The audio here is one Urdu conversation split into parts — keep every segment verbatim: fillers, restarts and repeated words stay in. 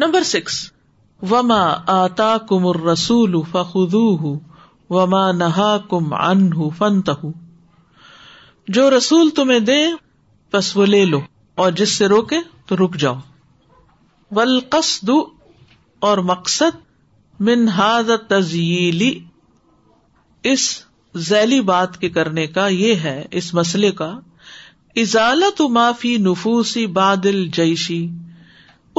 نمبر سکس، وما آتاکم الرسول فخذوہ وما نہاکم عنہ فانتہوا، جو رسول تمہیں دے پس وہ لے لو اور جس سے روکے تو رک جاؤ۔ والقصد، اور مقصد، من ھذا التذییل، اس ذیلی بات کے کرنے کا یہ ہے، اس مسئلے کا، ازالۃ ما فی نفوس بعض الجیش،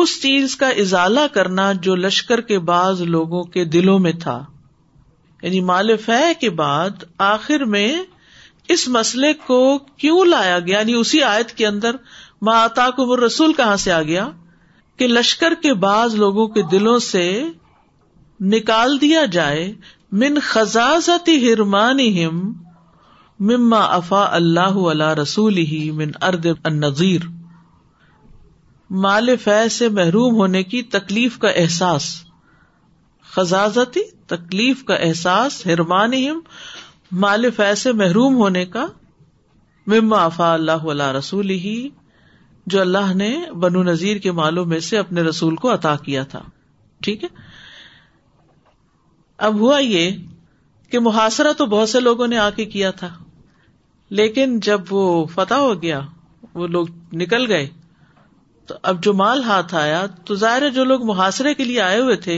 اس چیز کا ازالہ کرنا جو لشکر کے بعض لوگوں کے دلوں میں تھا۔ یعنی مال فہ کے بعد آخر میں اس مسئلے کو کیوں لایا گیا؟ یعنی اسی آیت کے اندر ما آتاکم الرسول کہاں سے آ گیا؟ کہ لشکر کے بعض لوگوں کے دلوں سے نکال دیا جائے، من خزازت حرمانہم مما افا اللہ علی رسولہ من ارض النظیر، مال فہ سے محروم ہونے کی تکلیف کا احساس، خزازتی تکلیف کا احساس، حرمانہم مال فہ سے محروم ہونے کا، مما افا اللہ علی رسولہ، جو اللہ نے بنو نذیر کے مالوں میں سے اپنے رسول کو عطا کیا تھا۔ ٹھیک ہے، اب ہوا یہ کہ محاصرہ تو بہت سے لوگوں نے آ کے کیا تھا، لیکن جب وہ فتح ہو گیا، وہ لوگ نکل گئے، تو اب جو مال ہاتھ آیا، تو ظاہر ہے جو لوگ محاصرے کے لیے آئے ہوئے تھے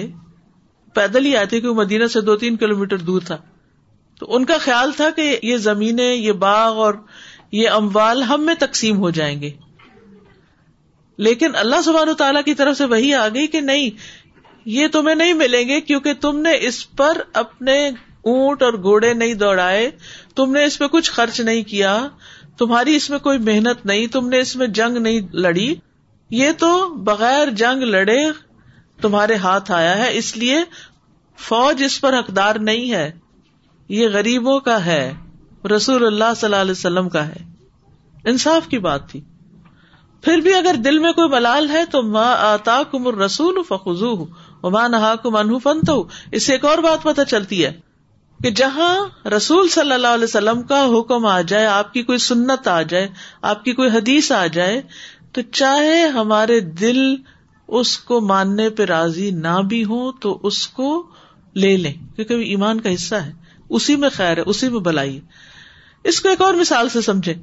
پیدل ہی آئے تھے، کیونکہ مدینہ سے دو تین کلومیٹر دور تھا، تو ان کا خیال تھا کہ یہ زمینیں، یہ باغ اور یہ اموال ہم میں تقسیم ہو جائیں گے، لیکن اللہ سبحانہ و تعالیٰ کی طرف سے وحی آ گئی کہ نہیں، یہ تمہیں نہیں ملیں گے، کیونکہ تم نے اس پر اپنے اونٹ اور گھوڑے نہیں دوڑائے، تم نے اس پہ کچھ خرچ نہیں کیا، تمہاری اس میں کوئی محنت نہیں، تم نے اس میں جنگ نہیں لڑی، یہ تو بغیر جنگ لڑے تمہارے ہاتھ آیا ہے، اس لیے فوج اس پر حقدار نہیں ہے، یہ غریبوں کا ہے، رسول اللہ صلی اللہ علیہ وسلم کا ہے۔ انصاف کی بات تھی۔ پھر بھی اگر دل میں کوئی ملال ہے تو ما آتاکم الرسول فخذوہ وما نہاکم عنہ فانتہوا، اس سے ایک اور بات پتہ چلتی ہے کہ جہاں رسول صلی اللہ علیہ وسلم کا حکم آ جائے، آپ کی کوئی سنت آ جائے، آپ کی کوئی حدیث آ جائے، تو چاہے ہمارے دل اس کو ماننے پہ راضی نہ بھی ہوں تو اس کو لے لیں، کیونکہ ایمان کا حصہ ہے، اسی میں خیر ہے، اسی میں بلائی ہے۔ اس کو ایک اور مثال سے سمجھیں،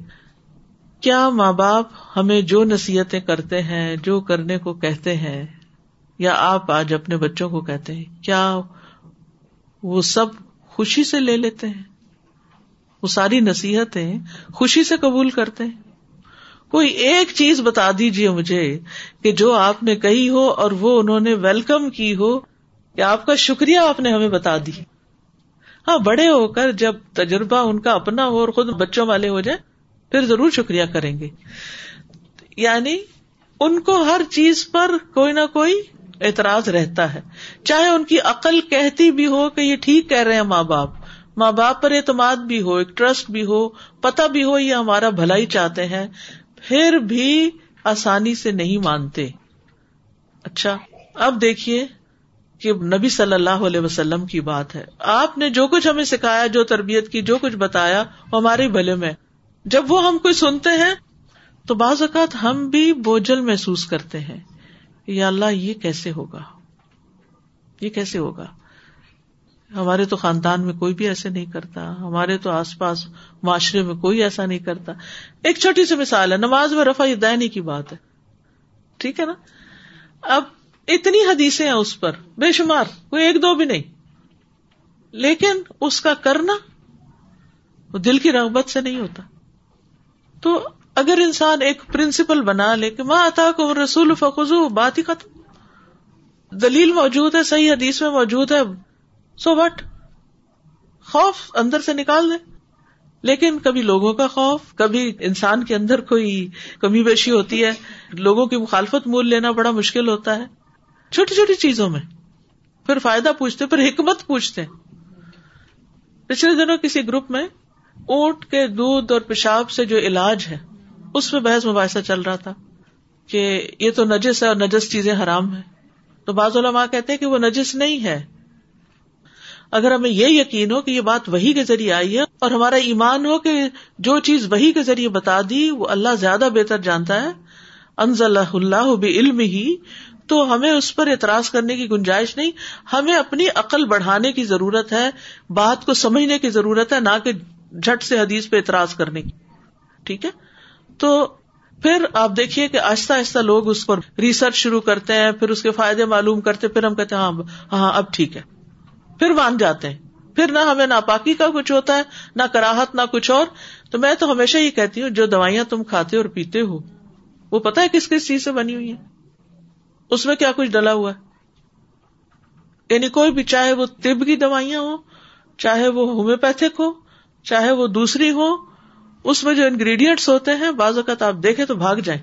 کیا ماں باپ ہمیں جو نصیحتیں کرتے ہیں، جو کرنے کو کہتے ہیں، یا آپ آج اپنے بچوں کو کہتے ہیں، کیا وہ سب خوشی سے لے لیتے ہیں؟ وہ ساری نصیحتیں خوشی سے قبول کرتے ہیں؟ کوئی ایک چیز بتا دیجئے مجھے کہ جو آپ نے کہی ہو اور وہ انہوں نے ویلکم کی ہو، یا آپ کا شکریہ آپ نے ہمیں بتا دی۔ ہاں، بڑے ہو کر جب تجربہ ان کا اپنا ہو اور خود بچوں والے ہو جائیں، پھر ضرور شکریہ کریں گے۔ یعنی ان کو ہر چیز پر کوئی نہ کوئی اعتراض رہتا ہے، چاہے ان کی عقل کہتی بھی ہو کہ یہ ٹھیک کہہ رہے ہیں ماں باپ، ماں باپ پر اعتماد بھی ہو، ایک ٹرسٹ بھی ہو، پتہ بھی ہو یہ ہمارا بھلائی چاہتے ہیں، پھر بھی آسانی سے نہیں مانتے۔ اچھا، اب دیکھیے کہ نبی صلی اللہ علیہ وسلم کی بات ہے، آپ نے جو کچھ ہمیں سکھایا، جو تربیت کی، جو کچھ بتایا، ہمارے بھلے میں۔ جب وہ ہم کوئی سنتے ہیں تو بعض اوقات ہم بھی بوجھل محسوس کرتے ہیں، یا اللہ یہ کیسے ہوگا، یہ کیسے ہوگا، ہمارے تو خاندان میں کوئی بھی ایسے نہیں کرتا، ہمارے تو آس پاس معاشرے میں کوئی ایسا نہیں کرتا۔ ایک چھوٹی سی مثال ہے، نماز میں رفع یدین کی بات ہے، ٹھیک ہے نا؟ اب اتنی حدیثیں ہیں اس پر بے شمار، کوئی ایک دو بھی نہیں، لیکن اس کا کرنا وہ دل کی رغبت سے نہیں ہوتا۔ تو اگر انسان ایک پرنسپل بنا لے کہ ما آتاکم الرسول فخذوہ، بات ہی ختم، دلیل موجود ہے، صحیح حدیث میں موجود ہے، سو واٹ، خوف اندر سے نکال دے۔ لیکن کبھی لوگوں کا خوف، کبھی انسان کے اندر کوئی کمی بیشی ہوتی ہے، لوگوں کی مخالفت مول لینا بڑا مشکل ہوتا ہے، چھوٹی چھوٹی چیزوں میں پھر فائدہ پوچھتے، پھر حکمت پوچھتے۔ پچھلے دنوں کسی گروپ میں اونٹ کے دودھ اور پیشاب سے جو علاج ہے اس میں بحث مباحثہ چل رہا تھا کہ یہ تو نجس ہے اور نجس چیزیں حرام ہیں، تو بعض علماء کہتے ہیں کہ وہ نجس نہیں ہے۔ اگر ہمیں یہ یقین ہو کہ یہ بات وحی کے ذریعے آئی ہے اور ہمارا ایمان ہو کہ جو چیز وحی کے ذریعے بتا دی وہ اللہ زیادہ بہتر جانتا ہے، انزلہ اللہ بعلمہ، تو ہمیں اس پر اعتراض کرنے کی گنجائش نہیں. ہمیں اپنی عقل بڑھانے کی ضرورت ہے, بات کو سمجھنے کی ضرورت ہے, نہ کہ جھٹ سے حدیث پہ اعتراض کرنے کی. ٹھیک ہے, تو پھر آپ دیکھیے کہ آہستہ آہستہ لوگ اس پر ریسرچ شروع کرتے ہیں, پھر اس کے فائدے معلوم کرتے, پھر ہم کہتے ہیں ہاں ہاں اب ٹھیک ہے, پھر مان جاتے ہیں, پھر نہ ہمیں ناپاکی کا کچھ ہوتا ہے, نہ کراہت, نہ کچھ اور. تو میں تو ہمیشہ یہ کہتی ہوں جو دوائیاں تم کھاتے اور پیتے ہو وہ پتہ ہے کس کس چیز سے بنی ہوئی ہیں, اس میں کیا کچھ ڈلا ہوا ہے. یعنی کوئی بھی, چاہے وہ طب کی دوائیاں ہوں, چاہے وہ ہومیوپیتھک ہو, چاہے وہ دوسری ہو, اس میں جو انگریڈینٹس ہوتے ہیں بعض اوقات آپ دیکھیں تو بھاگ جائیں,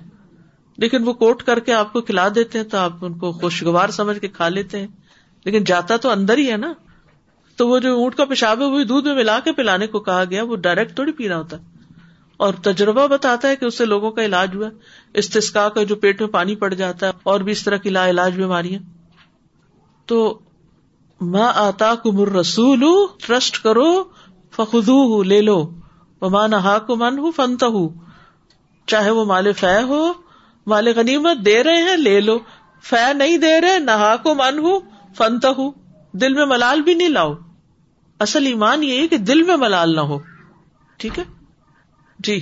لیکن وہ کوٹ کر کے آپ کو کھلا دیتے ہیں تو آپ ان کو خوشگوار سمجھ کے کھا لیتے ہیں, لیکن جاتا تو اندر ہی ہے نا. تو وہ جو اونٹ کا پیشاب ہے وہ دودھ میں ملا کے پلانے کو کہا گیا, وہ ڈائریکٹ تھوڑی پی رہا ہوتا ہے. اور تجربہ بتاتا ہے کہ اس سے لوگوں کا علاج ہوا, استسقاء کا جو پیٹ میں پانی پڑ جاتا ہے, اور بھی اس طرح کی لا علاج بیماریاں. تو ما آتاکم الرسول, ٹرسٹ کرو, فخذوہ, لے لو, وما نہاکم عنہ فانتہو, چاہے وہ مال فے ہو, مال غنیمت دے رہے ہیں لے لو, فے نہیں دے رہے نہاکم عنہ فانتہو, دل میں ملال بھی نہیں لاؤ. اصل ایمان یہ ہے کہ دل میں ملال نہ ہو. ٹھیک ہے جی.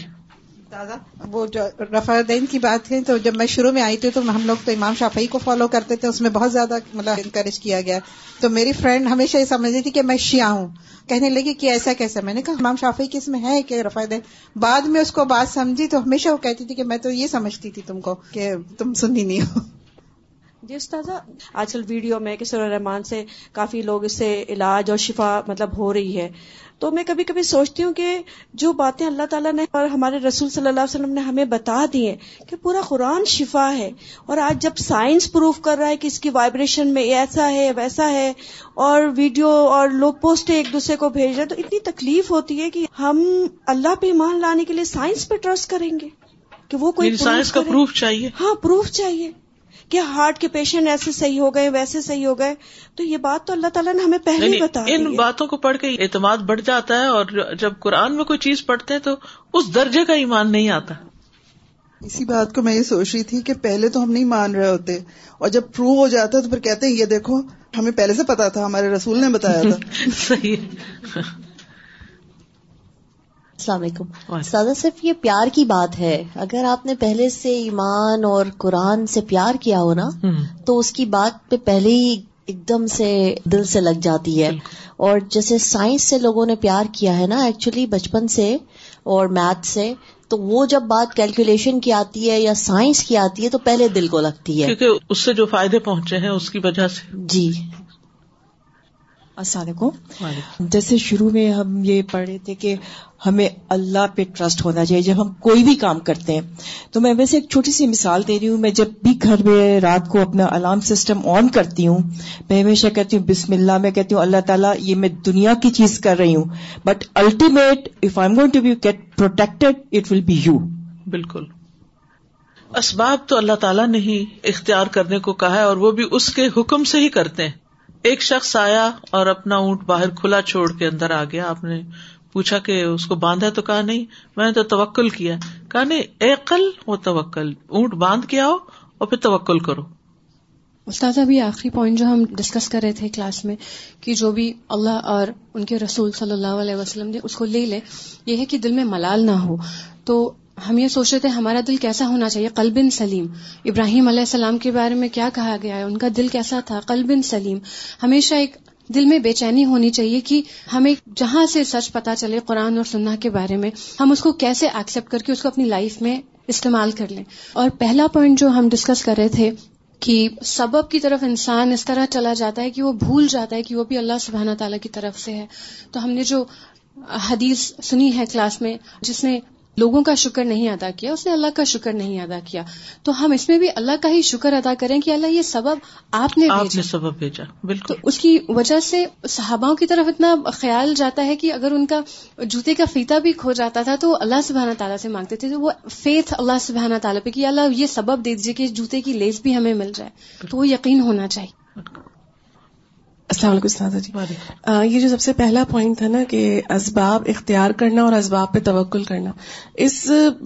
دادا وہ جو رفع دین کی بات ہے, تو جب میں شروع میں آئی تھی تو ہم لوگ تو امام شافعی کو فالو کرتے تھے, اس میں بہت زیادہ مطلب انکریج کیا گیا. تو میری فرینڈ ہمیشہ یہ سمجھتی تھی کہ میں شیعہ ہوں, کہنے لگی کہ ایسا کیسا. میں نے کہا امام شافعی کی اس میں ہے کہ رفع دین. بعد میں اس کو بات سمجھی, تو ہمیشہ وہ کہتی تھی کہ میں تو یہ سمجھتی تھی تم کو کہ تم سنی نہیں ہو. جی استاذہ, آج کل ویڈیو میں کسر الرحمان سے کافی لوگ اس سے علاج اور شفا مطلب ہو رہی ہے. تو میں کبھی کبھی سوچتی ہوں کہ جو باتیں اللہ تعالیٰ نے اور ہمارے رسول صلی اللہ علیہ وسلم نے ہمیں بتا دی ہیں, کہ پورا قرآن شفا ہے, اور آج جب سائنس پروف کر رہا ہے کہ اس کی وائبریشن میں ایسا ہے ویسا ہے, اور ویڈیو اور لوگ پوسٹیں ایک دوسرے کو بھیج رہے, تو اتنی تکلیف ہوتی ہے کہ ہم اللہ پہ ایمان لانے کے لیے سائنس پہ ٹرسٹ کریں گے کہ وہ کوئی سائنس کا پروف چاہیے. ہاں پروف چاہیے کہ ہارٹ کے پیشنٹ ایسے صحیح ہو گئے ویسے صحیح ہو گئے. تو یہ بات تو اللہ تعالیٰ نے ہمیں پہلے ہی بتا دی ہے. ان باتوں کو پڑھ کے اعتماد بڑھ جاتا ہے, اور جب قرآن میں کوئی چیز پڑھتے ہیں تو اس درجے کا ایمان نہیں آتا. اسی بات کو میں یہ سوچ رہی تھی کہ پہلے تو ہم نہیں مان رہے ہوتے, اور جب پروو ہو جاتا ہے تو پھر کہتے ہیں یہ دیکھو ہمیں پہلے سے پتا تھا, ہمارے رسول نے بتایا تھا. صحیح. السلام علیکم. سادہ صرف یہ پیار کی بات ہے, اگر آپ نے پہلے سے ایمان اور قرآن سے پیار کیا ہو نا, تو اس کی بات پہ پہلے ہی ایک دم سے دل سے لگ جاتی ہے. اور جیسے سائنس سے لوگوں نے پیار کیا ہے نا ایکچولی بچپن سے, اور میتھ سے, تو وہ جب بات کیلکولیشن کی آتی ہے یا سائنس کی آتی ہے تو پہلے دل کو لگتی ہے, کیونکہ اس سے جو فائدے پہنچے ہیں اس کی وجہ سے. جی. السلام علیکم. جیسے شروع میں ہم یہ پڑھ رہے تھے کہ ہمیں اللہ پہ ٹرسٹ ہونا چاہیے جب ہم کوئی بھی کام کرتے ہیں, تو میں ویسے ایک چھوٹی سی مثال دے رہی ہوں. میں جب بھی گھر میں رات کو اپنا الارم سسٹم آن کرتی ہوں, میں ہمیشہ کہتی ہوں بسم اللہ, میں کہتی ہوں اللہ تعالیٰ یہ میں دنیا کی چیز کر رہی ہوں, but ultimate if I am going to be get protected it will be you. بالکل. اسباب تو اللہ تعالیٰ نے ہی اختیار کرنے کو کہا ہے, اور وہ بھی اس کے حکم سے ہی کرتے ہیں. ایک شخص آیا اور اپنا اونٹ باہر کھلا چھوڑ کے اندر آ گیا. آپ نے پوچھا کہ اس کو باندھا, تو کہا نہیں میں نے تو توکل کیا. کہا نہیں اعقل و توکل, اونٹ باندھ کے آؤ اور پھر توکل کرو. استاذ ابھی آخری پوائنٹ جو ہم ڈسکس کر رہے تھے کلاس میں, کہ جو بھی اللہ اور ان کے رسول صلی اللہ علیہ وسلم نے اس کو لے لے, یہ ہے کہ دل میں ملال نہ ہو. تو ہم یہ سوچ رہے تھے ہمارا دل کیسا ہونا چاہیے, قلب سلیم. ابراہیم علیہ السلام کے بارے میں کیا کہا گیا ہے, ان کا دل کیسا تھا, قلب سلیم. ہمیشہ ایک دل میں بے چینی ہونی چاہیے کہ ہمیں جہاں سے سچ پتہ چلے قرآن اور سنہ کے بارے میں, ہم اس کو کیسے ایکسیپٹ کر کے اس کو اپنی لائف میں استعمال کر لیں. اور پہلا پوائنٹ جو ہم ڈسکس کر رہے تھے کہ سبب کی طرف انسان اس طرح چلا جاتا ہے کہ وہ بھول جاتا ہے کہ وہ بھی اللہ سبحانہ تعالیٰ کی طرف سے ہے. تو ہم نے جو حدیث سنی ہے کلاس میں جس نے لوگوں کا شکر نہیں ادا کیا, اس نے اللہ کا شکر نہیں ادا کیا, تو ہم اس میں بھی اللہ کا ہی شکر ادا کریں کہ اللہ یہ سبب آپ نے بھیجا, سبب بھیجا. بالکل. تو اس کی وجہ سے صحاباؤں کی طرف اتنا خیال جاتا ہے کہ اگر ان کا جوتے کا فیتا بھی کھو جاتا تھا تو اللہ سبحانہ تعالیٰ سے مانگتے تھے, تو وہ فیتھ اللہ سبحانہ تعالیٰ پہ کہ اللہ یہ سبب دے دیجیے کہ جوتے کی لیس بھی ہمیں مل جائے. تو وہ یقین ہونا چاہیے. السلام علیکم سنادا جی، یہ جو سب سے پہلا پوائنٹ تھا نا کہ اسباب اختیار کرنا اور اسباب پہ توکل کرنا، اس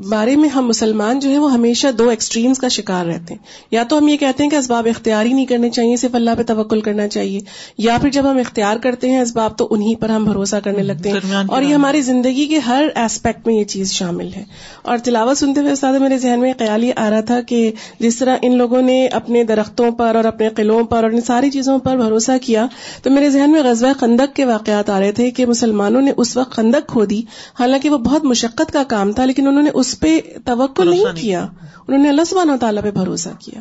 بارے میں ہم مسلمان جو ہیں وہ ہمیشہ دو ایکسٹریمز کا شکار رہتے ہیں. یا تو ہم یہ کہتے ہیں کہ اسباب اختیار ہی نہیں کرنے چاہیے، صرف اللہ پہ توکل کرنا چاہیے، یا پھر جب ہم اختیار کرتے ہیں اسباب تو انہی پر ہم بھروسہ کرنے لگتے ہیں. اور یہ ہماری زندگی کے ہر ایسپیکٹ میں یہ چیز شامل ہے. اور تلاوت سنتے ہوئے استاد میرے ذہن میں خیال یہ آ رہا تھا کہ جس طرح ان لوگوں نے اپنے درختوں پر اور اپنے قلعوں پر اور ان ساری چیزوں پر بھروسہ کیا، تو میرے ذہن میں غزوہ خندق کے واقعات آ رہے تھے کہ مسلمانوں نے اس وقت خندق کھودی، حالانکہ وہ بہت مشقت کا کام تھا، لیکن انہوں نے اس پہ توکل نہیں کیا، انہوں نے اللہ سبحانہ و تعالیٰ پہ بھروسہ کیا.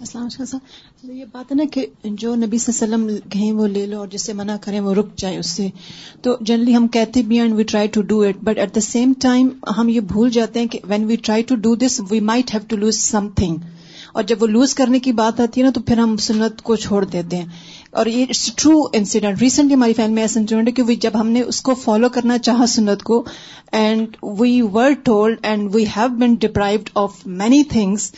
السلام علیکم صاحب، یہ بات ہے نا کہ جو نبی صلی اللہ علیہ وسلم کہیں وہ لے لو اور جسے منع کریں وہ رک جائیں اس سے. تو جنرلی ہم کہتے بھی and we try to do it, but at the same time ہم یہ بھول جاتے ہیں کہ when we try to do this we might have to lose سم تھنگ، اور جب وہ لوز کرنے کی بات آتی ہے نا تو پھر ہم سنت کو چھوڑ دیتے ہیں. اور یہ اٹس ٹرو انسیڈنٹ، ریسنٹلی ہماری فیملی میں ایسا انسیڈنٹ ہے کہ جب ہم نے اس کو فالو کرنا چاہا سنت کو، and we were told and we have been deprived of many things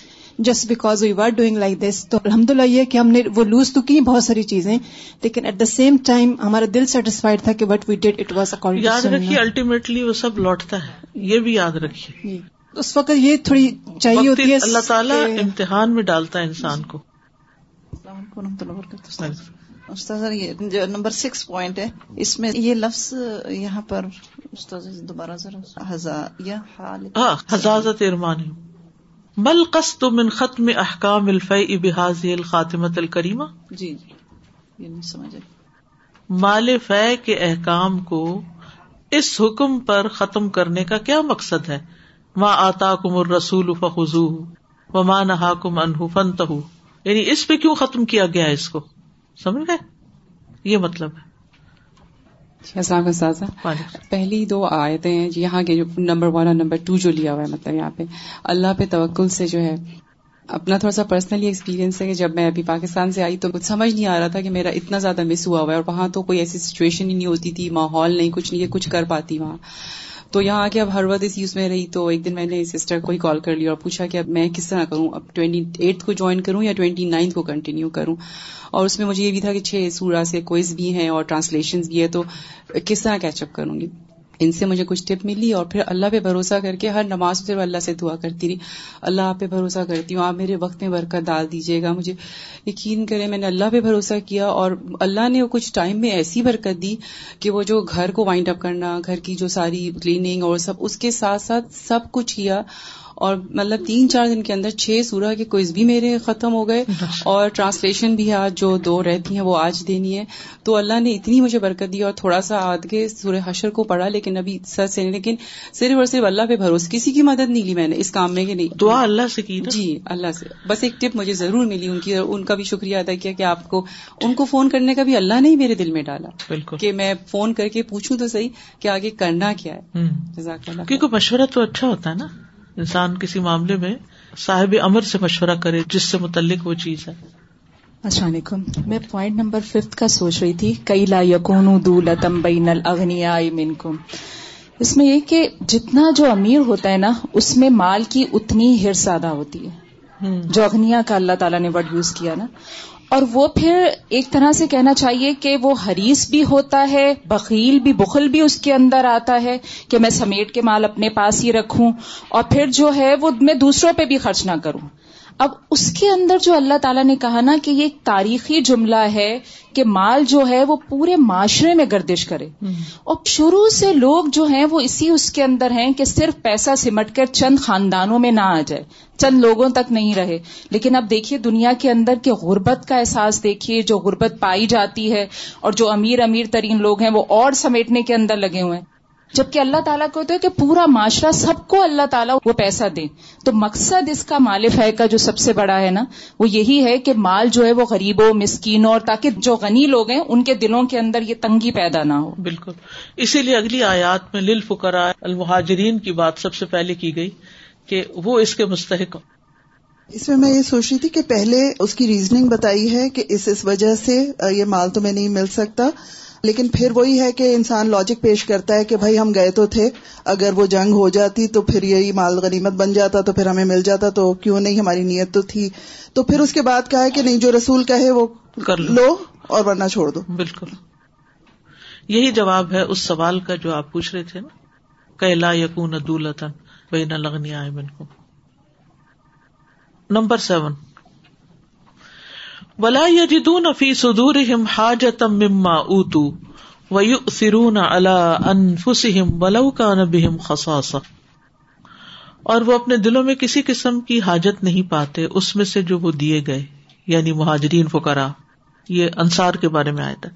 just because we were doing like this. تو الحمدللہ یہ کہ ہم نے وہ لوز تو کی بہت ساری چیزیں، لیکن ایٹ دا سیم ٹائم ہمارا دل سیٹسفائیڈ تھا کہ what we did it was according to سنت. یاد رکھیے الٹیمیٹلی وہ سب لوٹتا ہے، یہ بھی یاد رکھیے. اس وقت یہ تھوڑی چاہیے ہوتی ہے، اللہ تعالیٰ امتحان میں ڈالتا ہے انسان کو. السلام علیکم و رحمۃ اللہ وبرکاتہ. استاذ یہ جو نمبر سکس پوائنٹ ہے، اس میں یہ لفظ یہاں پر استاذ دوبارہ ذرا ہزا یا حال حزازت ارمانی بل قصد من ختم احکام الفیء بهذه الخاتمۃ الکریمہ. جی جی یہ نہیں سمجھ آئی، مال فیء کے احکام کو اس حکم پر ختم کرنے کا کیا مقصد ہے؟ ما آتاکم الرسول فخذوہ وما نہاکم عنہ فانتہوا، یعنی اس پہ کیوں ختم کیا گیا ہے اس کو، سمجھ گئے؟ یہ مطلب ہے. السلام علیکم سازا، پہلی دو آیتیں ہیں یہاں کے جو نمبر ون اور نمبر ٹو جو لیا ہوا ہے، مطلب یہاں پہ اللہ پہ توکل سے جو ہے اپنا تھوڑا سا پرسنلی ایکسپیرینس ہے کہ جب میں ابھی پاکستان سے آئی تو مجھے سمجھ نہیں آ رہا تھا کہ میرا اتنا زیادہ مس ہوا ہوا ہے، اور وہاں تو کوئی ایسی سچویشن ہی نہیں ہوتی تھی، ماحول نہیں، کچھ نہیں، یہ کچھ کر پاتی وہاں. تو یہاں آ کے اب ہر وقت اس یوز میں رہی. تو ایک دن میں نے سسٹر کو ہی کال کر لیا اور پوچھا کہ اب میں کس طرح کروں، اب ٹوینٹی ایٹ کو جوائن کروں یا ٹوینٹی نائن کو کنٹینیو کروں. اور اس میں مجھے یہ بھی تھا کہ چھ سورہ سے کوئز بھی ہیں اور ٹرانسلیشنز بھی ہے، تو کس طرح کیچ اپ کروں گی. ان سے مجھے کچھ ٹپ ملی اور پھر اللہ پہ بھروسہ کر کے ہر نماز پھر اللہ سے دعا کرتی رہی، اللہ آپ پہ بھروسہ کرتی ہوں، آپ میرے وقت میں برکت ڈال دیجیے گا. مجھے یقین کریں میں نے اللہ پہ بھروسہ کیا اور اللہ نے کچھ ٹائم میں ایسی برکت دی کہ وہ جو گھر کو وائنڈ اپ کرنا، گھر کی جو ساری کلیننگ اور سب، اس کے ساتھ ساتھ سب کچھ کیا. اور مطلب تین چار دن کے اندر چھ سورہ کے کوئز بھی میرے ختم ہو گئے اور ٹرانسلیشن بھی آج جو دو رہتی ہیں وہ آج دینی ہے. تو اللہ نے اتنی مجھے برکت دی. اور تھوڑا سا آد کے سورہ حشر کو پڑھا لیکن ابھی سر سے نہیں، لیکن صرف اور صرف اللہ پہ بھروسہ، کسی کی مدد نہیں لی میں نے اس کام میں کہ نہیں، دعا اللہ سے کی. جی اللہ سے. بس ایک ٹپ مجھے ضرور ملی ان کی، اور ان کا بھی شکریہ ادا کیا کہ آپ کو ان کو فون کرنے کا بھی اللہ نے ہی میرے دل میں ڈالا. بالکل کہ میں فون کر کے پوچھوں تو صحیح کہ آگے کرنا کیا ہے. جزاک اللہ. کیونکہ مشورہ تو اچھا ہوتا ہے نا، انسان کسی معاملے میں صاحب امر سے مشورہ کرے جس سے متعلق وہ چیز ہے. السلام علیکم، میں پوائنٹ نمبر ففتھ کا سوچ رہی تھی، کئی لا یکونوا دولۃ بین الاغنیاء منکم. اس میں یہ کہ جتنا جو امیر ہوتا ہے نا اس میں مال کی اتنی ہرس زیادہ ہوتی ہے، جو اغنیاء کا اللہ تعالیٰ نے ورڈ یوز کیا نا. اور وہ پھر ایک طرح سے کہنا چاہیے کہ وہ حریص بھی ہوتا ہے، بخیل بھی، بخل بھی اس کے اندر آتا ہے کہ میں سمیٹ کے مال اپنے پاس ہی رکھوں اور پھر جو ہے وہ میں دوسروں پہ بھی خرچ نہ کروں. اب اس کے اندر جو اللہ تعالیٰ نے کہا نا کہ یہ ایک تاریخی جملہ ہے کہ مال جو ہے وہ پورے معاشرے میں گردش کرے، اور شروع سے لوگ جو ہیں وہ اسی اس کے اندر ہیں کہ صرف پیسہ سمٹ کر چند خاندانوں میں نہ آ جائے، چند لوگوں تک نہیں رہے. لیکن اب دیکھیے دنیا کے اندر کہ غربت کا احساس دیکھیے جو غربت پائی جاتی ہے، اور جو امیر امیر ترین لوگ ہیں وہ اور سمیٹنے کے اندر لگے ہوئے ہیں، جبکہ اللہ تعالیٰ کہتے ہیں کہ پورا معاشرہ سب کو اللہ تعالیٰ وہ پیسہ دے. تو مقصد اس کا مال فیء کا جو سب سے بڑا ہے نا وہ یہی ہے کہ مال جو ہے وہ غریبوں، مسکینوں، اور تاکہ جو غنی لوگ ہیں ان کے دلوں کے اندر یہ تنگی پیدا نہ ہو. بالکل، اسی لیے اگلی آیات میں للفقراء المہاجرین کی بات سب سے پہلے کی گئی کہ وہ اس کے مستحق ہوں. اس میں میں یہ سوچ رہی تھی کہ پہلے اس کی ریزننگ بتائی ہے کہ اس اس وجہ سے یہ مال تو میں نہیں مل سکتا، لیکن پھر وہی ہے کہ انسان لاجک پیش کرتا ہے کہ بھائی ہم گئے تو تھے، اگر وہ جنگ ہو جاتی تو پھر یہی مال غنیمت بن جاتا تو پھر ہمیں مل جاتا، تو کیوں نہیں، ہماری نیت تو تھی. تو پھر اس کے بعد کہا ہے کہ نہیں، جو رسول کہے وہ کر لو اور ورنہ چھوڑ دو. بالکل یہی جواب ہے اس سوال کا جو آپ پوچھ رہے تھے نا، کہ لا یکون دولتن بین الاغنیاء منکم. نمبر سیون، ولا یجدون فی صدورہم حاجۃ مما اوتوا ویؤثرون علی انفسہم ولو کان بہم خصاصہ، اور وہ اپنے دلوں میں کسی قسم کی حاجت نہیں پاتے اس میں سے جو وہ دیے گئے، یعنی مہاجرین فقراء. یہ انصار کے بارے میں آیا تھا.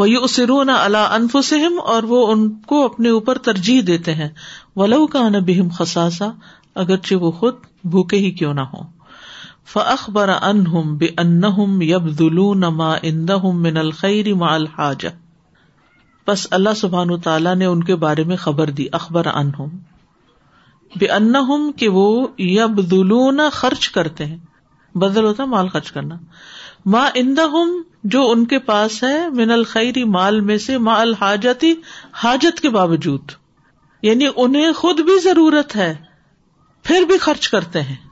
وَيُؤْثِرُونَ عَلَىٰ أَنفُسِهِمْ، اور وہ ان کو اپنے اوپر ترجیح دیتے ہیں، وَلَوْ كَانَ بِهِمْ خَصَاصَةٌ، اگرچہ وہ خود بھوکے ہی کیوں نہ ہوں. فَأَخْبَرَ عَنْهُمْ بِأَنَّهُمْ يَبْذُلُونَ مَا عِنْدَهُمْ مِنَ الْخَيْرِ مَعَ الْحَاجَةِ، بس اللہ سبحانہ وتعالیٰ نے ان کے بارے میں خبر دی. اخبر عنہم بِأَنَّهُمْ، کہ وہ يَبْذُلُونَ خرچ کرتے ہیں، بذل ہوتا مال خرچ کرنا، ما عندہم جو ان کے پاس ہے، من الخیر مال میں سے، ما الحاجتی حاجت کے باوجود، یعنی انہیں خود بھی ضرورت ہے پھر بھی خرچ کرتے ہیں.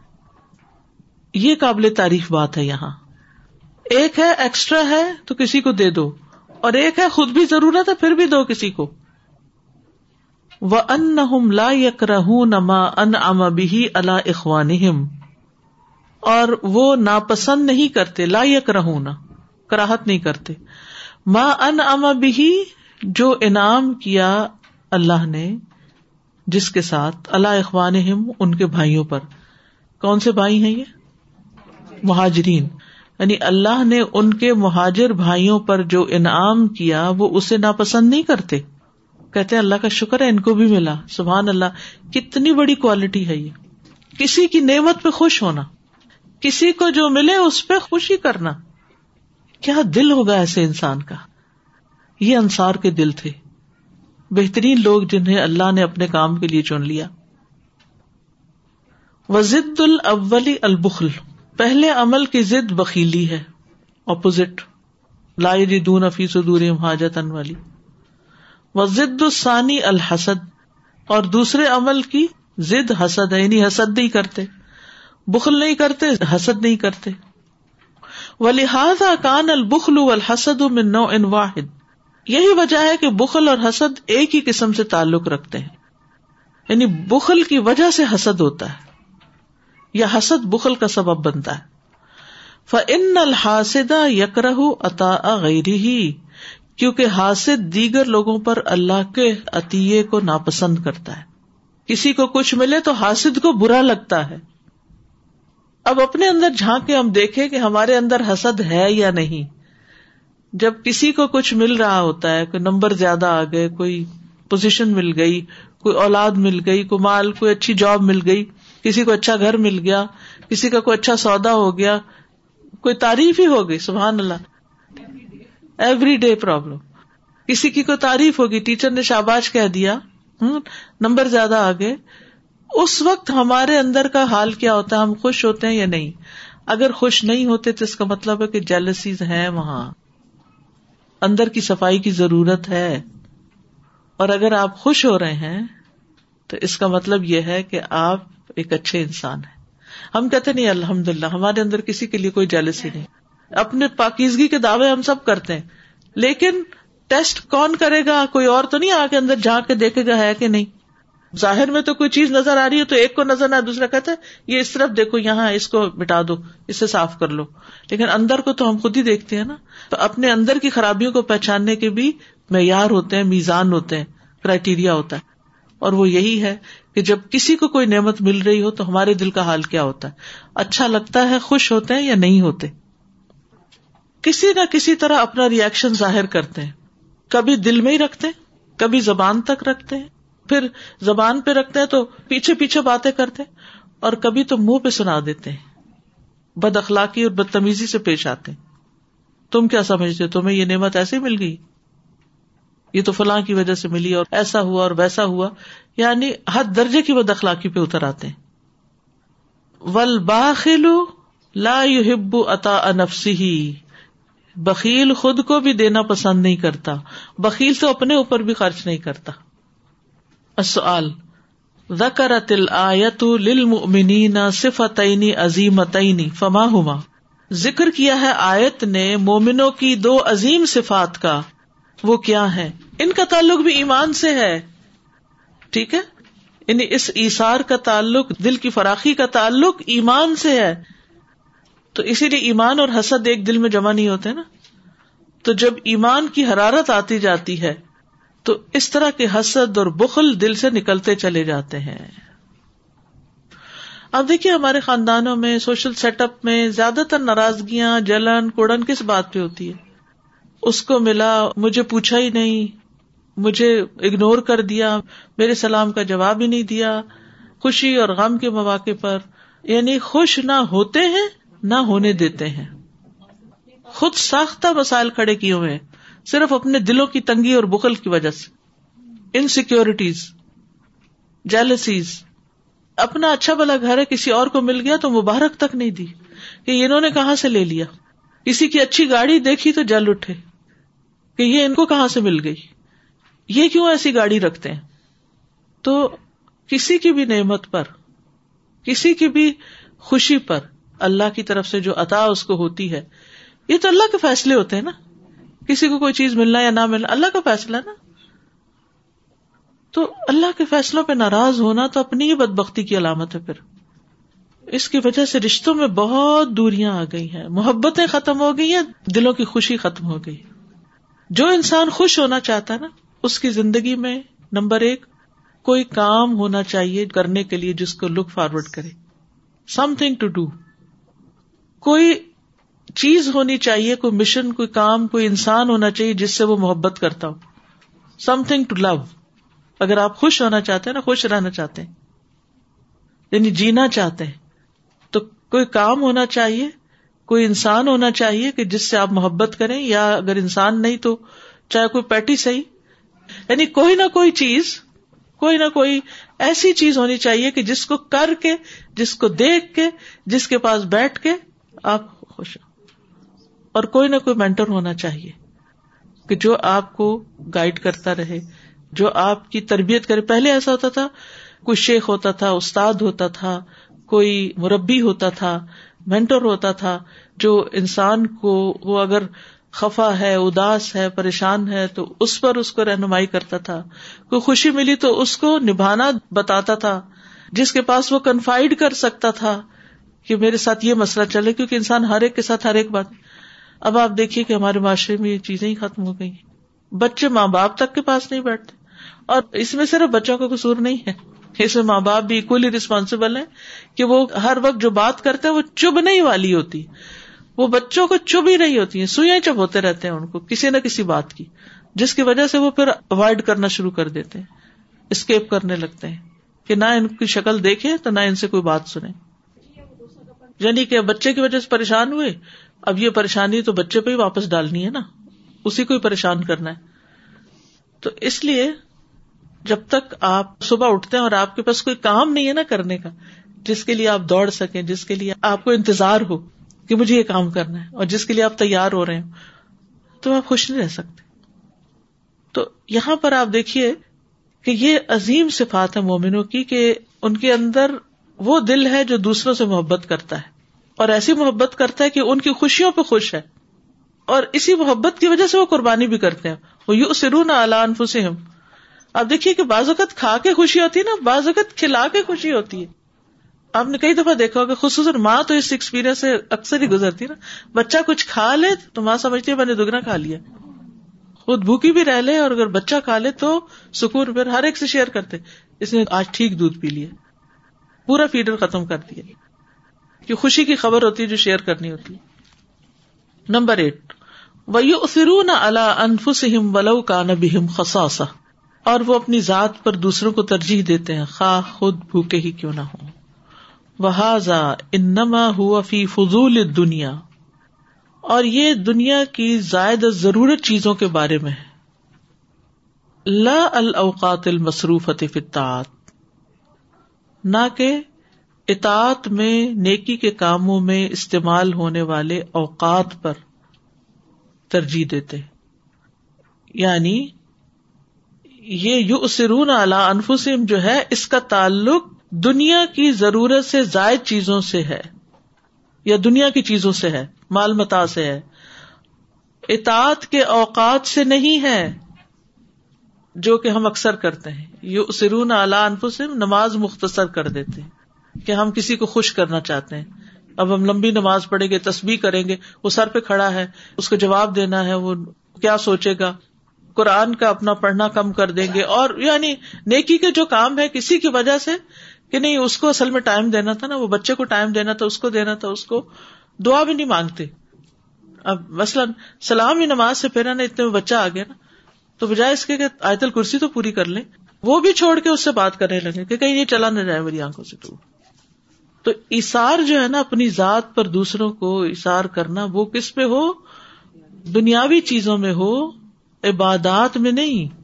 یہ قابل تعریف بات ہے. یہاں ایک ہے ایکسٹرا ہے تو کسی کو دے دو، اور ایک ہے خود بھی ضرورت ہے پھر بھی دو کسی کو. وَأَنَّهُمْ لَا يَكْرَهُونَ مَا أَنْعَمَ بِهِ عَلَىٰ إِخْوَانِهِمْ، اور وہ ناپسند نہیں کرتے، لا یکرہونا، کراہت نہیں کرتے، ما انعم بہ، جو انعام کیا اللہ نے جس کے ساتھ، علی اخوانہم، ان کے بھائیوں پر. کون سے بھائی ہیں یہ؟ مہاجرین. یعنی اللہ نے ان کے مہاجر بھائیوں پر جو انعام کیا وہ اسے ناپسند نہیں کرتے، کہتے ہیں اللہ کا شکر ہے ان کو بھی ملا. سبحان اللہ، کتنی بڑی کوالٹی ہے یہ، کسی کی نعمت پہ خوش ہونا، کسی کو جو ملے اس پہ خوشی کرنا. کیا دل ہوگا ایسے انسان کا. یہ انصار کے دل تھے، بہترین لوگ جنہیں اللہ نے اپنے کام کے لیے چن لیا. وَزِدُّ الْأَوَّلِ الْبُخْلُ، پہلے عمل کی ضد بخیلی ہے، اپوزٹ، لَا يَجِدُونَ فِي صُدُورِهِمْ حَاجَةً وَلِي. وَزِدُّ الثَّانِي الْحَسَدُ، اور دوسرے عمل کی ضد حسد ہے، یعنی حسد نہیں کرتے، بخل نہیں کرتے، حسد نہیں کرتے. وَلِهَٰذَا كَانَ الْبُخْلُ وَالْحَسَدُ مِن نَوْعٍ وَاحِدٍ، یہی وجہ ہے کہ بخل اور حسد ایک ہی قسم سے تعلق رکھتے ہیں، یعنی بخل کی وجہ سے حسد ہوتا ہے یا حسد بخل کا سبب بنتا ہے. فَإِنَّ الْحَاسِدَ يَكْرَهُ عَطَاءَ غَيْرِهِ، کیونکہ حاسد دیگر لوگوں پر اللہ کے عطیے کو ناپسند کرتا ہے. کسی کو کچھ ملے تو حاسد کو برا لگتا ہے. اب اپنے اندر جھانک کے ہم دیکھیں کہ ہمارے اندر حسد ہے یا نہیں. جب کسی کو کچھ مل رہا ہوتا ہے، کوئی نمبر زیادہ آ گئے، کوئی پوزیشن مل گئی، کوئی اولاد مل گئی، کوئی مال، کوئی اچھی جاب مل گئی، کسی کو اچھا گھر مل گیا، کسی کا کوئی اچھا سودا ہو گیا، کوئی تعریف ہی ہو گئی. سبحان اللہ، ایوری ڈے پرابلم. کسی کی کوئی تعریف ہوگی، ٹیچر نے شاباش کہہ دیا، نمبر زیادہ آ گئے. اس وقت ہمارے اندر کا حال کیا ہوتا ہے، ہم خوش ہوتے ہیں یا نہیں. اگر خوش نہیں ہوتے تو اس کا مطلب ہے کہ جیلسیز ہیں، وہاں اندر کی صفائی کی ضرورت ہے. اور اگر آپ خوش ہو رہے ہیں تو اس کا مطلب یہ ہے کہ آپ ایک اچھے انسان ہیں. ہم کہتے نہیں الحمدللہ ہمارے اندر کسی کے لیے کوئی جیلسی نہیں، اپنے پاکیزگی کے دعوے ہم سب کرتے ہیں، لیکن ٹیسٹ کون کرے گا؟ کوئی اور تو نہیں آ کے اندر جا کے دیکھے گا ہے کہ نہیں. ظاہر میں تو کوئی چیز نظر آ رہی ہے تو ایک کو نظر نہ، دوسرا کہتا ہے یہ اس طرف دیکھو، یہاں اس کو مٹا دو، اسے صاف کر لو. لیکن اندر کو تو ہم خود ہی دیکھتے ہیں نا. تو اپنے اندر کی خرابیوں کو پہچاننے کے بھی معیار ہوتے ہیں، میزان ہوتے ہیں، کرائیٹیریا ہوتا ہے. اور وہ یہی ہے کہ جب کسی کو کوئی نعمت مل رہی ہو تو ہمارے دل کا حال کیا ہوتا ہے، اچھا لگتا ہے، خوش ہوتے ہیں یا نہیں ہوتے. کسی نہ کسی طرح اپنا ری ایکشن ظاہر کرتے ہیں، کبھی دل میں ہی رکھتے ہیں، کبھی زبان تک رکھتے ہیں، پھر زبان پہ رکھتے ہیں تو پیچھے پیچھے باتیں کرتے ہیں، اور کبھی تو منہ پہ سنا دیتے ہیں، بد اخلاقی اور بدتمیزی سے پیش آتے ہیں. تم کیا سمجھتے تمہیں یہ نعمت ایسے مل گئی، یہ تو فلاں کی وجہ سے ملی اور ایسا ہوا اور ویسا ہوا، یعنی حد درجے کی بد اخلاقی پہ اتر آتے ہیں. والباخل لا يحب عطاء نفسه، بخیل خود کو بھی دینا پسند نہیں کرتا، بخیل تو اپنے اوپر بھی خرچ نہیں کرتا. السؤال ذکرت الآیۃ للمؤمنین صفتین عظیمتین فما ہما، ذکر کیا ہے آیت نے مومنوں کی دو عظیم صفات کا، وہ کیا ہیں؟ ان کا تعلق بھی ایمان سے ہے، ٹھیک ہے، یعنی اس ایثار کا تعلق، دل کی فراخی کا تعلق ایمان سے ہے. تو اسی لیے ایمان اور حسد ایک دل میں جمع نہیں ہوتے نا، تو جب ایمان کی حرارت آتی جاتی ہے تو اس طرح کے حسد اور بخل دل سے نکلتے چلے جاتے ہیں. اب دیکھیے ہمارے خاندانوں میں، سوشل سیٹ اپ میں زیادہ تر ناراضگیاں، جلن، کوڑن کس بات پہ ہوتی ہے؟ اس کو ملا، مجھے پوچھا ہی نہیں، مجھے اگنور کر دیا، میرے سلام کا جواب ہی نہیں دیا. خوشی اور غم کے مواقع پر یعنی خوش نہ ہوتے ہیں نہ ہونے دیتے ہیں، خود ساختہ مسائل کھڑے کیے ہوئے ہیں صرف اپنے دلوں کی تنگی اور بخل کی وجہ سے. انسیکیورٹیز، جیلسیز، اپنا اچھا بھلا گھر ہے، کسی اور کو مل گیا تو مبارک تک نہیں دی کہ انہوں نے کہاں سے لے لیا، کسی کی اچھی گاڑی دیکھی تو جل اٹھے کہ یہ ان کو کہاں سے مل گئی، یہ کیوں ایسی گاڑی رکھتے ہیں. تو کسی کی بھی نعمت پر، کسی کی بھی خوشی پر اللہ کی طرف سے جو عطا اس کو ہوتی ہے، یہ تو اللہ کے فیصلے ہوتے ہیں نا، کسی کو کوئی چیز ملنا یا نہ ملنا اللہ کا فیصلہ نا. تو اللہ کے فیصلوں پہ ناراض ہونا تو اپنی ہی بدبختی کی علامت ہے. پھر اس کی وجہ سے رشتوں میں بہت دوریاں آ گئی ہیں، محبتیں ختم ہو گئی ہیں، دلوں کی خوشی ختم ہو گئی. جو انسان خوش ہونا چاہتا ہے نا، اس کی زندگی میں نمبر ایک کوئی کام ہونا چاہیے کرنے کے لیے جس کو لک فارورڈ کرے، سم تھنگ ٹو ڈو، کوئی چیز ہونی چاہیے، کوئی مشن، کوئی کام، کوئی انسان ہونا چاہیے جس سے وہ محبت کرتا ہو، سم تھنگ ٹو لو. اگر آپ خوش ہونا چاہتے ہیں نا، خوش رہنا چاہتے ہیں یعنی جینا چاہتے ہیں، تو کوئی کام ہونا چاہیے، کوئی انسان ہونا چاہیے کہ جس سے آپ محبت کریں، یا اگر انسان نہیں تو چاہے کوئی پیٹی صحیح، یعنی کوئی نہ کوئی چیز، کوئی نہ کوئی ایسی چیز ہونی چاہیے کہ جس کو کر کے، جس کو دیکھ کے، جس کے پاس بیٹھ کے آپ خوش ہو. اور کوئی نہ کوئی مینٹر ہونا چاہیے کہ جو آپ کو گائیڈ کرتا رہے، جو آپ کی تربیت کرے. پہلے ایسا ہوتا تھا، کوئی شیخ ہوتا تھا، استاد ہوتا تھا، کوئی مربی ہوتا تھا، مینٹر ہوتا تھا، جو انسان کو، وہ اگر خفا ہے، اداس ہے، پریشان ہے تو اس پر اس کو رہنمائی کرتا تھا، کوئی خوشی ملی تو اس کو نبھانا بتاتا تھا، جس کے پاس وہ کنفائیڈ کر سکتا تھا کہ میرے ساتھ یہ مسئلہ چلے، کیونکہ انسان ہر ایک کے ساتھ ہر ایک بات. اب آپ دیکھیے کہ ہمارے معاشرے میں یہ چیزیں ہی ختم ہو گئی ہیں، بچے ماں باپ تک کے پاس نہیں بیٹھتے، اور اس میں صرف بچوں کا قصور نہیں ہے، اس میں ماں باپ بھی اکولی ریسپانسیبل ہیں کہ وہ ہر وقت جو بات کرتے ہیں وہ چبھنے والی ہوتی، وہ بچوں کو چب ہی رہی ہوتی ہیں، سوئیں چب ہوتے رہتے ہیں ان کو کسی نہ کسی بات کی، جس کی وجہ سے وہ پھر اوائڈ کرنا شروع کر دیتے ہیں، اسکیپ کرنے لگتے ہیں کہ نہ ان کی شکل دیکھیں تو نہ ان سے کوئی بات سنیں. یعنی کہ بچے کی وجہ سے پریشان ہوئے، اب یہ پریشانی تو بچے پہ ہی واپس ڈالنی ہے نا، اسی کو ہی پریشان کرنا ہے. تو اس لیے جب تک آپ صبح اٹھتے ہیں اور آپ کے پاس کوئی کام نہیں ہے نا کرنے کا، جس کے لیے آپ دوڑ سکیں، جس کے لیے آپ کو انتظار ہو کہ مجھے یہ کام کرنا ہے، اور جس کے لیے آپ تیار ہو رہے ہیں، تو آپ خوش نہیں رہ سکتے. تو یہاں پر آپ دیکھیے کہ یہ عظیم صفات ہے مومنوں کی کہ ان کے اندر وہ دل ہے جو دوسروں سے محبت کرتا ہے، اور ایسی محبت کرتا ہے کہ ان کی خوشیوں پہ خوش ہے، اور اسی محبت کی وجہ سے وہ قربانی بھی کرتے ہیں. وہ یؤثرون علی انفسہم. آپ دیکھیے کہ بعض وقت کھا کے خوشی ہوتی ہے نا، بعض وقت کھلا کے خوشی ہوتی ہے. آپ نے کئی دفعہ دیکھا ہوگا، خصوصاً ماں تو اس ایکسپیرینس سے اکثر ہی گزرتی نا، بچہ کچھ کھا لے تو ماں سمجھتی ہے میں نے دگنا کھا لیا، خود بھوکی بھی رہ لے اور اگر بچہ کھا لے تو سکون. پھر ہر ایک سے شیئر کرتے، اس نے آج ٹھیک دودھ پی لیا، پورا فیڈر ختم کر دیا. یہ خوشی کی خبر ہوتی ہے جو شیئر کرنی ہوتی ہے. نمبر ایٹ، وَيُؤْثِرُونَ عَلَىٰ أَنفُسِهِمْ وَلَوْ كَانَ بِهِمْ خَصَاصَةٌ، اور وہ اپنی ذات پر دوسروں کو ترجیح دیتے ہیں خواہ خود بھوکے ہی کیوں نہ ہوں. وَهَذَا إِنَّمَا هُوَ فِي فُضُولِ الدُّنْيَا، اور یہ دنیا کی زائد ضرورت چیزوں کے بارے میں ہے. لَا الْأَوْقَاتِ الْمَصْرُوفَةِ فِي الطَّاعَةِ، نہ کہ اطاعت میں، نیکی کے کاموں میں استعمال ہونے والے اوقات پر. ترجیح دیتے ہیں. یعنی یہ یؤثرون علی انفسہم جو ہے اس کا تعلق دنیا کی ضرورت سے زائد چیزوں سے ہے یا دنیا کی چیزوں سے ہے, مال متاع سے ہے, اطاعت کے اوقات سے نہیں ہے جو کہ ہم اکثر کرتے ہیں. یؤثرون علی انفسہم, نماز مختصر کر دیتے ہیں کہ ہم کسی کو خوش کرنا چاہتے ہیں, اب ہم لمبی نماز پڑھیں گے, تسبیح کریں گے, وہ سر پہ کھڑا ہے, اس کو جواب دینا ہے, وہ کیا سوچے گا, قرآن کا اپنا پڑھنا کم کر دیں گے, اور یعنی نیکی کے جو کام ہے کسی کی وجہ سے کہ نہیں اس کو اصل میں ٹائم دینا تھا نا, وہ بچے کو ٹائم دینا تھا, اس کو دینا تھا, اس کو دعا بھی نہیں مانگتے. اب مثلا سلام ہی نماز سے پھیرا نا, اتنے میں بچہ آ گیا نا, تو بجائے اس کے کہ آیت الکرسی تو پوری کر لیں, وہ بھی چھوڑ کے اس سے بات کرنے لگے کہ کہیں یہ چلا نہ جائے میری آنکھوں سے دور. تو ایثار جو ہے نا اپنی ذات پر دوسروں کو ایثار کرنا, وہ کس پہ ہو, دنیاوی چیزوں میں ہو, عبادات میں نہیں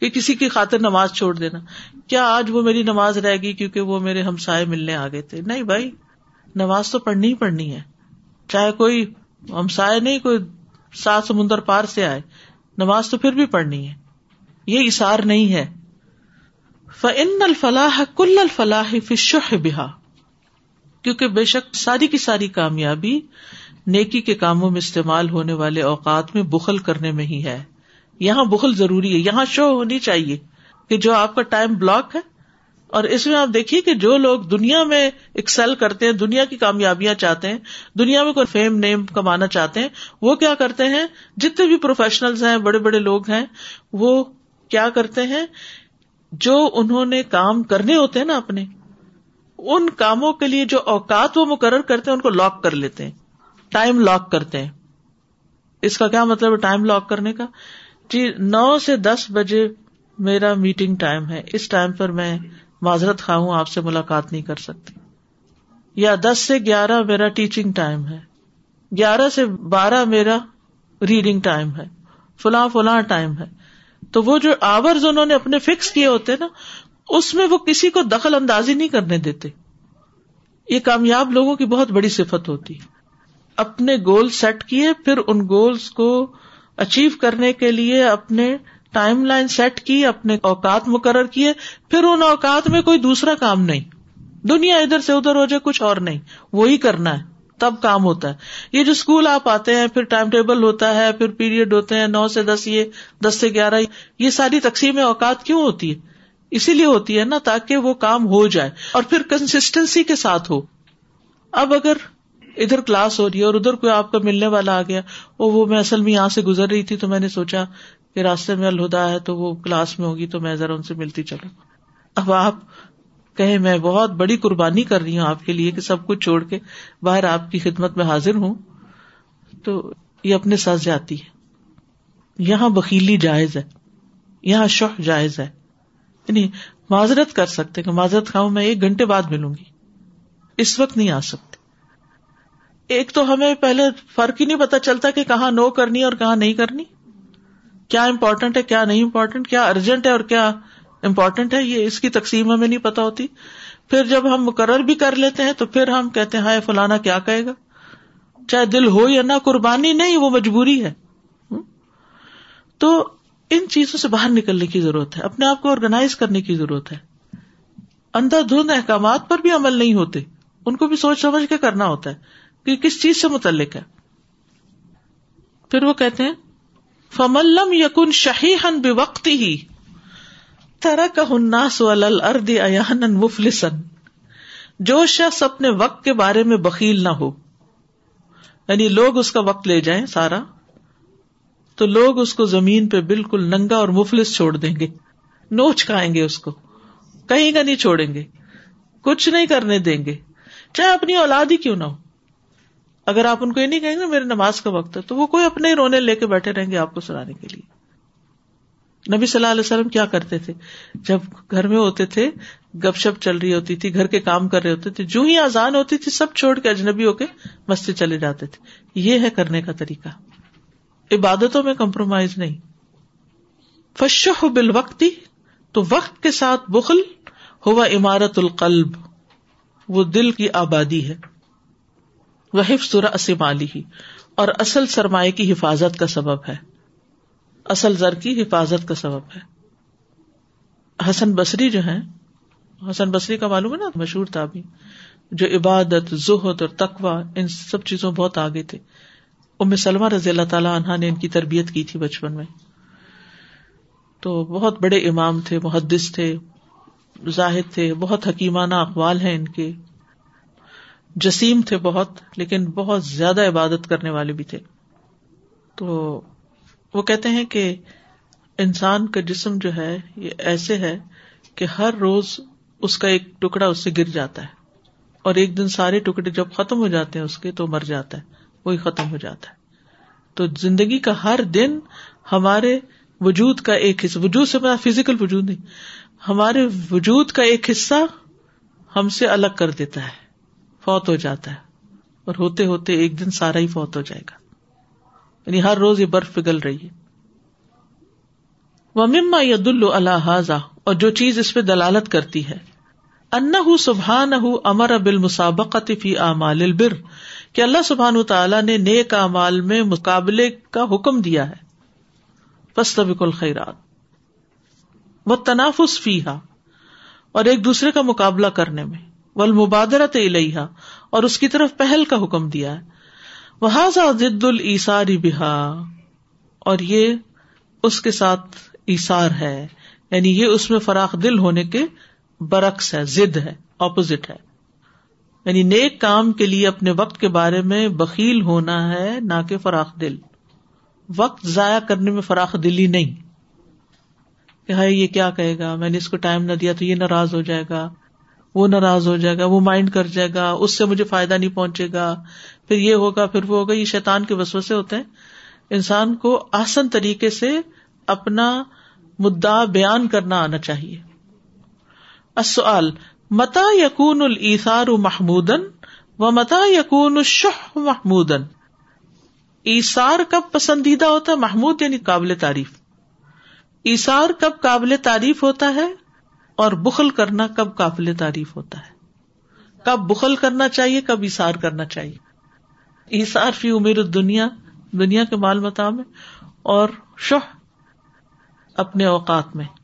کہ کسی کی خاطر نماز چھوڑ دینا, کیا آج وہ میری نماز رہ گئی کیونکہ وہ میرے ہمسائے ملنے آ گئے تھے. نہیں بھائی, نماز تو پڑھنی ہی پڑھنی ہے, چاہے کوئی ہمسائے نہیں, کوئی سات سمندر پار سے آئے, نماز تو پھر بھی پڑھنی ہے. یہ ایثار نہیں ہے. فَإِنَّ الْفَلَاحَ كُلَّ الْفَلَاحِ فِي الشُّحِّ بِهَا, کیونکہ بے شک ساری کی ساری کامیابی نیکی کے کاموں میں استعمال ہونے والے اوقات میں بخل کرنے میں ہی ہے. یہاں بخل ضروری ہے, یہاں شو ہونی چاہیے کہ جو آپ کا ٹائم بلاک ہے. اور اس میں آپ دیکھیے کہ جو لوگ دنیا میں ایکسل کرتے ہیں, دنیا کی کامیابیاں چاہتے ہیں, دنیا میں کوئی فیم نیم کمانا چاہتے ہیں, وہ کیا کرتے ہیں, جتنے بھی پروفیشنلز ہیں, بڑے بڑے لوگ ہیں, وہ کیا کرتے ہیں, جو انہوں نے کام کرنے ہوتے ہیں نا اپنے, ان کاموں کے لیے جو اوقات وہ مقرر کرتے ہیں ان کو لاک کر لیتے ہیں, ٹائم لاک کرتے ہیں. اس کا کیا مطلب ہے ٹائم لاک کرنے کا؟ جی نو سے دس بجے میرا میٹنگ ٹائم ہے, اس ٹائم پر میں معذرت خواہ ہوں آپ سے ملاقات نہیں کر سکتی. یا دس سے گیارہ میرا ٹیچنگ ٹائم ہے, گیارہ سے بارہ میرا ریڈنگ ٹائم ہے, فلاں فلاں ٹائم ہے. تو وہ جو آورز انہوں نے اپنے فکس کیے ہوتے نا, اس میں وہ کسی کو دخل اندازی نہیں کرنے دیتے. یہ کامیاب لوگوں کی بہت بڑی صفت ہوتی ہے, اپنے گول سیٹ کیے, پھر ان گولز کو اچیو کرنے کے لیے اپنے ٹائم لائن سیٹ کی, اپنے اوقات مقرر کیے, پھر ان اوقات میں کوئی دوسرا کام نہیں, دنیا ادھر سے ادھر ہو جائے, کچھ اور نہیں, وہی کرنا ہے, تب کام ہوتا ہے. یہ جو اسکول آپ آتے ہیں, پھر ٹائم ٹیبل ہوتا ہے, پھر پیریڈ ہوتے ہیں نو سے دس, یہ دس سے گیارہ, یہ ساری تقسیم اوقات کیوں ہوتی ہے؟ اسی لیے ہوتی ہے نا تاکہ وہ کام ہو جائے اور پھر کنسسٹنسی کے ساتھ ہو. اب اگر ادھر کلاس ہو رہی ہے اور ادھر کوئی آپ کا ملنے والا آ گیا, اور وہ میں اصل میں یہاں سے گزر رہی تھی تو میں نے سوچا کہ راستے میں الہدا ہے تو وہ کلاس میں ہوگی تو میں ذرا ان سے ملتی چلوں. اب آپ کہیں میں بہت بڑی قربانی کر رہی ہوں آپ کے لیے کہ سب کچھ چھوڑ کے باہر آپ کی خدمت میں حاضر ہوں, تو یہ اپنے ساتھ جاتی ہے. یہاں بخیلی جائز ہے, یہاں شح جائز ہے, یعنی معذرت کر سکتے کہ معذرت خواہوں میں ایک گھنٹے بعد ملوں گی, اس وقت نہیں آ سکتے. ایک تو ہمیں پہلے فرق ہی نہیں پتا چلتا کہ کہاں نو کرنی اور کہاں نہیں کرنی, کیا امپورٹنٹ ہے کیا نہیں امپورٹنٹ, کیا ارجنٹ ہے اور کیا امپورٹنٹ ہے, یہ اس کی تقسیم ہمیں نہیں پتا ہوتی. پھر جب ہم مقرر بھی کر لیتے ہیں تو پھر ہم کہتے ہیں ہائے فلانا کیا کہے گا, چاہے دل ہو یا نہ, قربانی نہیں, وہ مجبوری ہے. تو ان چیزوں سے باہر نکلنے کی ضرورت ہے, اپنے آپ کو آرگنائز کرنے کی ضرورت ہے. اندھا دھند احکامات پر بھی عمل نہیں ہوتے, ان کو بھی سوچ سمجھ کے کرنا ہوتا ہے کہ کس چیز سے متعلق ہے. پھر وہ کہتے ہیں فَمَن لَّمْ يَكُن شَحِيحًا بِوَقْتِهِ تَرَكَهُ النَّاسُ عَلَى الْأَرْضِ عَيَانًا مُفْلِسًا, جو شخص اپنے وقت کے بارے میں بخیل نہ ہو, یعنی لوگ اس کا وقت لے جائیں سارا, تو لوگ اس کو زمین پہ بالکل ننگا اور مفلس چھوڑ دیں گے, نوچ کھائیں گے, اس کو کہیں کا نہیں چھوڑیں گے, کچھ نہیں کرنے دیں گے, چاہے اپنی اولاد ہی کیوں نہ ہو. اگر آپ ان کو یہ نہیں کہیں گے میرے نماز کا وقت ہے, تو وہ کوئی اپنے رونے لے کے بیٹھے رہیں گے آپ کو سنانے کے لیے. نبی صلی اللہ علیہ وسلم کیا کرتے تھے, جب گھر میں ہوتے تھے, گپ شپ چل رہی ہوتی تھی, گھر کے کام کر رہے ہوتے تھے, جو ہی اذان ہوتی تھی سب چھوڑ کے اجنبی ہو کے مسجد چلے جاتے تھے. یہ ہے کرنے کا طریقہ, عبادتوں میں کمپرومائز نہیں. فشح بالوقت, تو وقت کے ساتھ بخل, ہوا عمارت القلب, وہ دل کی آبادی ہے. وحفظ رأس مالہ، اور اصل سرمایہ کی حفاظت کا سبب ہے، اصل زر کی حفاظت کا سبب ہے۔ حسن بصری جو ہیں، حسن بصری کا معلوم ہے نا، مشہور تابعی جو عبادت، زہد اور تقویٰ ان سب چیزوں بہت آگے تھے۔ ام سلمہ رضی اللہ تعالی عنہا نے ان کی تربیت کی تھی بچپن میں، تو بہت بڑے امام تھے، محدث تھے، زاہد تھے، بہت حکیمانہ اقوال ہیں ان کے، جسیم تھے بہت، لیکن بہت زیادہ عبادت کرنے والے بھی تھے۔ تو وہ کہتے ہیں کہ انسان کا جسم جو ہے یہ ایسے ہے کہ ہر روز اس کا ایک ٹکڑا اس سے گر جاتا ہے، اور ایک دن سارے ٹکڑے جب ختم ہو جاتے ہیں اس کے تو مر جاتا ہے، وہی ختم ہو جاتا ہے۔ تو زندگی کا ہر دن ہمارے وجود کا ایک حصہ، وجود سے بنا فزیکل وجود نہیں، ہمارے وجود کا ایک حصہ ہم سے الگ کر دیتا ہے، فوت ہو جاتا ہے، اور ہوتے ہوتے ایک دن سارا ہی فوت ہو جائے گا، یعنی ہر روز یہ برف پگھل رہی ہے۔ وَمِمَّا يَدُلُّ عَلَى هَذَا، اور جو چیز اس پہ دلالت کرتی ہے، انہ سبحانہ امر بالمسابقۃ فی اعمال البر، کہ اللہ سبحانہ تعالی نے نیک اعمال میں مقابلے کا حکم دیا ہے، فاستبقوا الخیرات، والتنافس فیہا، اور ایک دوسرے کا مقابلہ کرنے میں، والمبادرۃ الیہا، اور اس کی طرف پہل کا حکم دیا ہے، وہذا ضد الایثار بہا، اور یہ اس کے ساتھ ایثار ہے، یعنی یہ اس میں فراخ دل ہونے کے برعکس ہے، ضد ہے، اپوزٹ ہے، یعنی نیک کام کے لیے اپنے وقت کے بارے میں بخیل ہونا ہے، نہ کہ فراخ دل، وقت ضائع کرنے میں فراخ دلی نہیں کہ ہائے یہ کیا کہے گا، میں نے اس کو ٹائم نہ دیا تو یہ ناراض ہو جائے گا، وہ ناراض ہو جائے گا، وہ مائنڈ کر جائے گا، اس سے مجھے فائدہ نہیں پہنچے گا، پھر یہ ہوگا پھر وہ ہوگا۔ یہ شیطان کے وسوسے ہوتے ہیں، انسان کو آسان طریقے سے اپنا مدعا بیان کرنا آنا چاہیے۔ السؤال متى يكون الإيثار محمودا ومتى يكون الشح محمودا، ایثار کب پسندیدہ ہوتا ہے، محمود یعنی قابل تعریف، ایثار کب قابل تعریف ہوتا ہے، اور بخل کرنا کب قابل تعریف ہوتا ہے، کب بخل کرنا چاہیے، کب ایثار کرنا چاہیے۔ ایثار فی امور الدنیا، دنیا کے مال متاع میں، اور شح اپنے اوقات میں۔